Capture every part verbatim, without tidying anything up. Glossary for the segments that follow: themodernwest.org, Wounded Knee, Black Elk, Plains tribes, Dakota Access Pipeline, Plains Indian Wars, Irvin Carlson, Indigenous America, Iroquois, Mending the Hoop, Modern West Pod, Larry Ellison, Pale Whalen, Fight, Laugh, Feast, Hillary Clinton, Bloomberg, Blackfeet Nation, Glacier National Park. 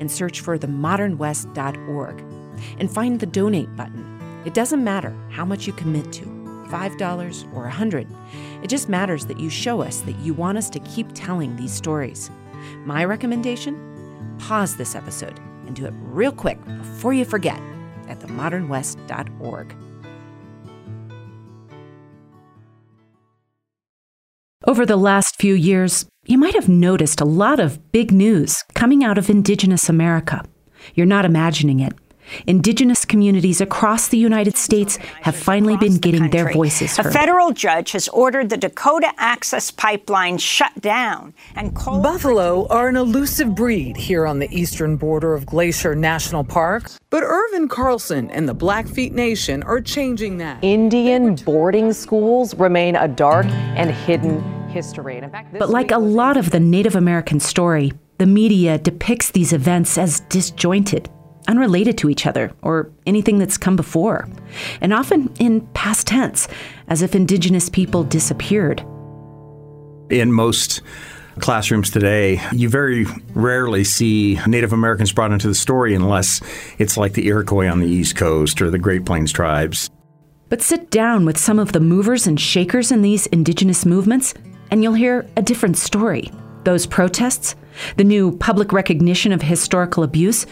and search for the modern west dot org and find the donate button. It doesn't matter how much you commit to, five dollars or one hundred dollars. It just matters that you show us that you want us to keep telling these stories. My recommendation? Pause this episode and do it real quick before you forget at the modern west dot org. Over the last few years, you might have noticed a lot of big news coming out of Indigenous America. You're not imagining it. Indigenous communities across the United States have finally been getting their voices heard. A federal judge has ordered the Dakota Access Pipeline shut down and called... Buffalo are an elusive breed here on the eastern border of Glacier National Park. But Irvin Carlson and the Blackfeet Nation are changing that. Indian boarding schools remain a dark and hidden history. And in fact, this but like a lot of the Native American story, the media depicts these events as disjointed, unrelated to each other or anything that's come before, and often in past tense, as if Indigenous people disappeared. In most classrooms today, you very rarely see Native Americans brought into the story unless it's like the Iroquois on the East Coast or the Great Plains tribes. But sit down with some of the movers and shakers in these Indigenous movements, and you'll hear a different story. Those protests, the new public recognition of historical abuse,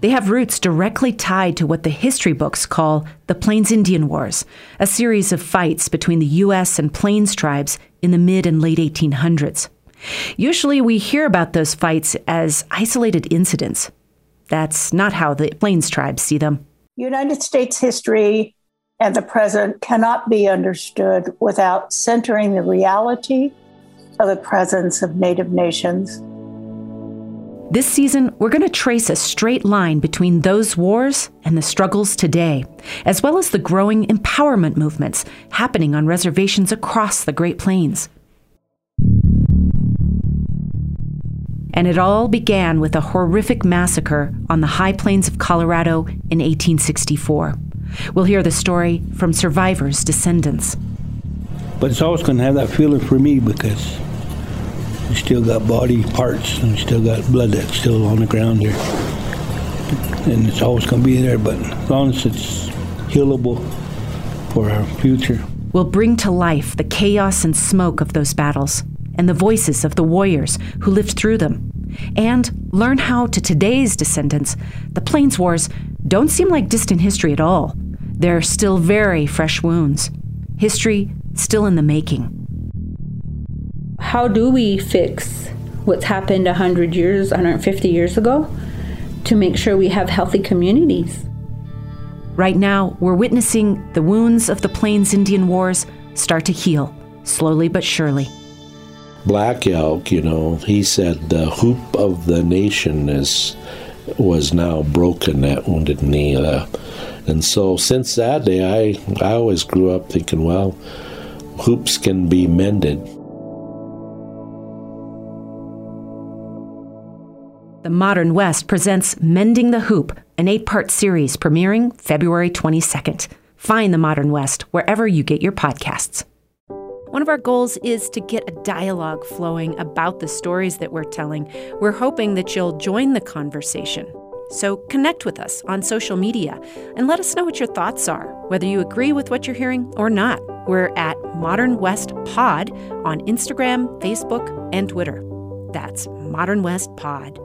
they have roots directly tied to what the history books call the Plains Indian Wars, a series of fights between the U S and Plains tribes in the mid and late eighteen hundreds. Usually we hear about those fights as isolated incidents. That's not how the Plains tribes see them. United States history and the present cannot be understood without centering the reality of the presence of Native nations. This season, we're going to trace a straight line between those wars and the struggles today, as well as the growing empowerment movements happening on reservations across the Great Plains. And it all began with a horrific massacre on the high plains of Colorado in eighteen sixty-four. We'll hear the story from survivors' descendants. But it's always going to have that feeling for me because we still got body parts, and we still got blood that's still on the ground here. And it's always going to be there, but as long as it's healable for our future. We'll bring to life the chaos and smoke of those battles, and the voices of the warriors who lived through them, and learn how to today's descendants, the Plains Wars don't seem like distant history at all. They're still very fresh wounds. History still in the making. How do we fix what's happened one hundred years, one hundred fifty years ago to make sure we have healthy communities? Right now, we're witnessing the wounds of the Plains Indian Wars start to heal, slowly but surely. Black Elk, you know, he said the hoop of the nation is was now broken at Wounded Knee. Uh, and so since that day, I, I always grew up thinking, well, hoops can be mended. The Modern West presents Mending the Hoop, an eight-part series premiering February twenty-second. Find The Modern West wherever you get your podcasts. One of our goals is to get a dialogue flowing about the stories that we're telling. We're hoping that you'll join the conversation. So connect with us on social media and let us know what your thoughts are, whether you agree with what you're hearing or not. We're at Modern West Pod on Instagram, Facebook, and Twitter. That's Modern West Pod.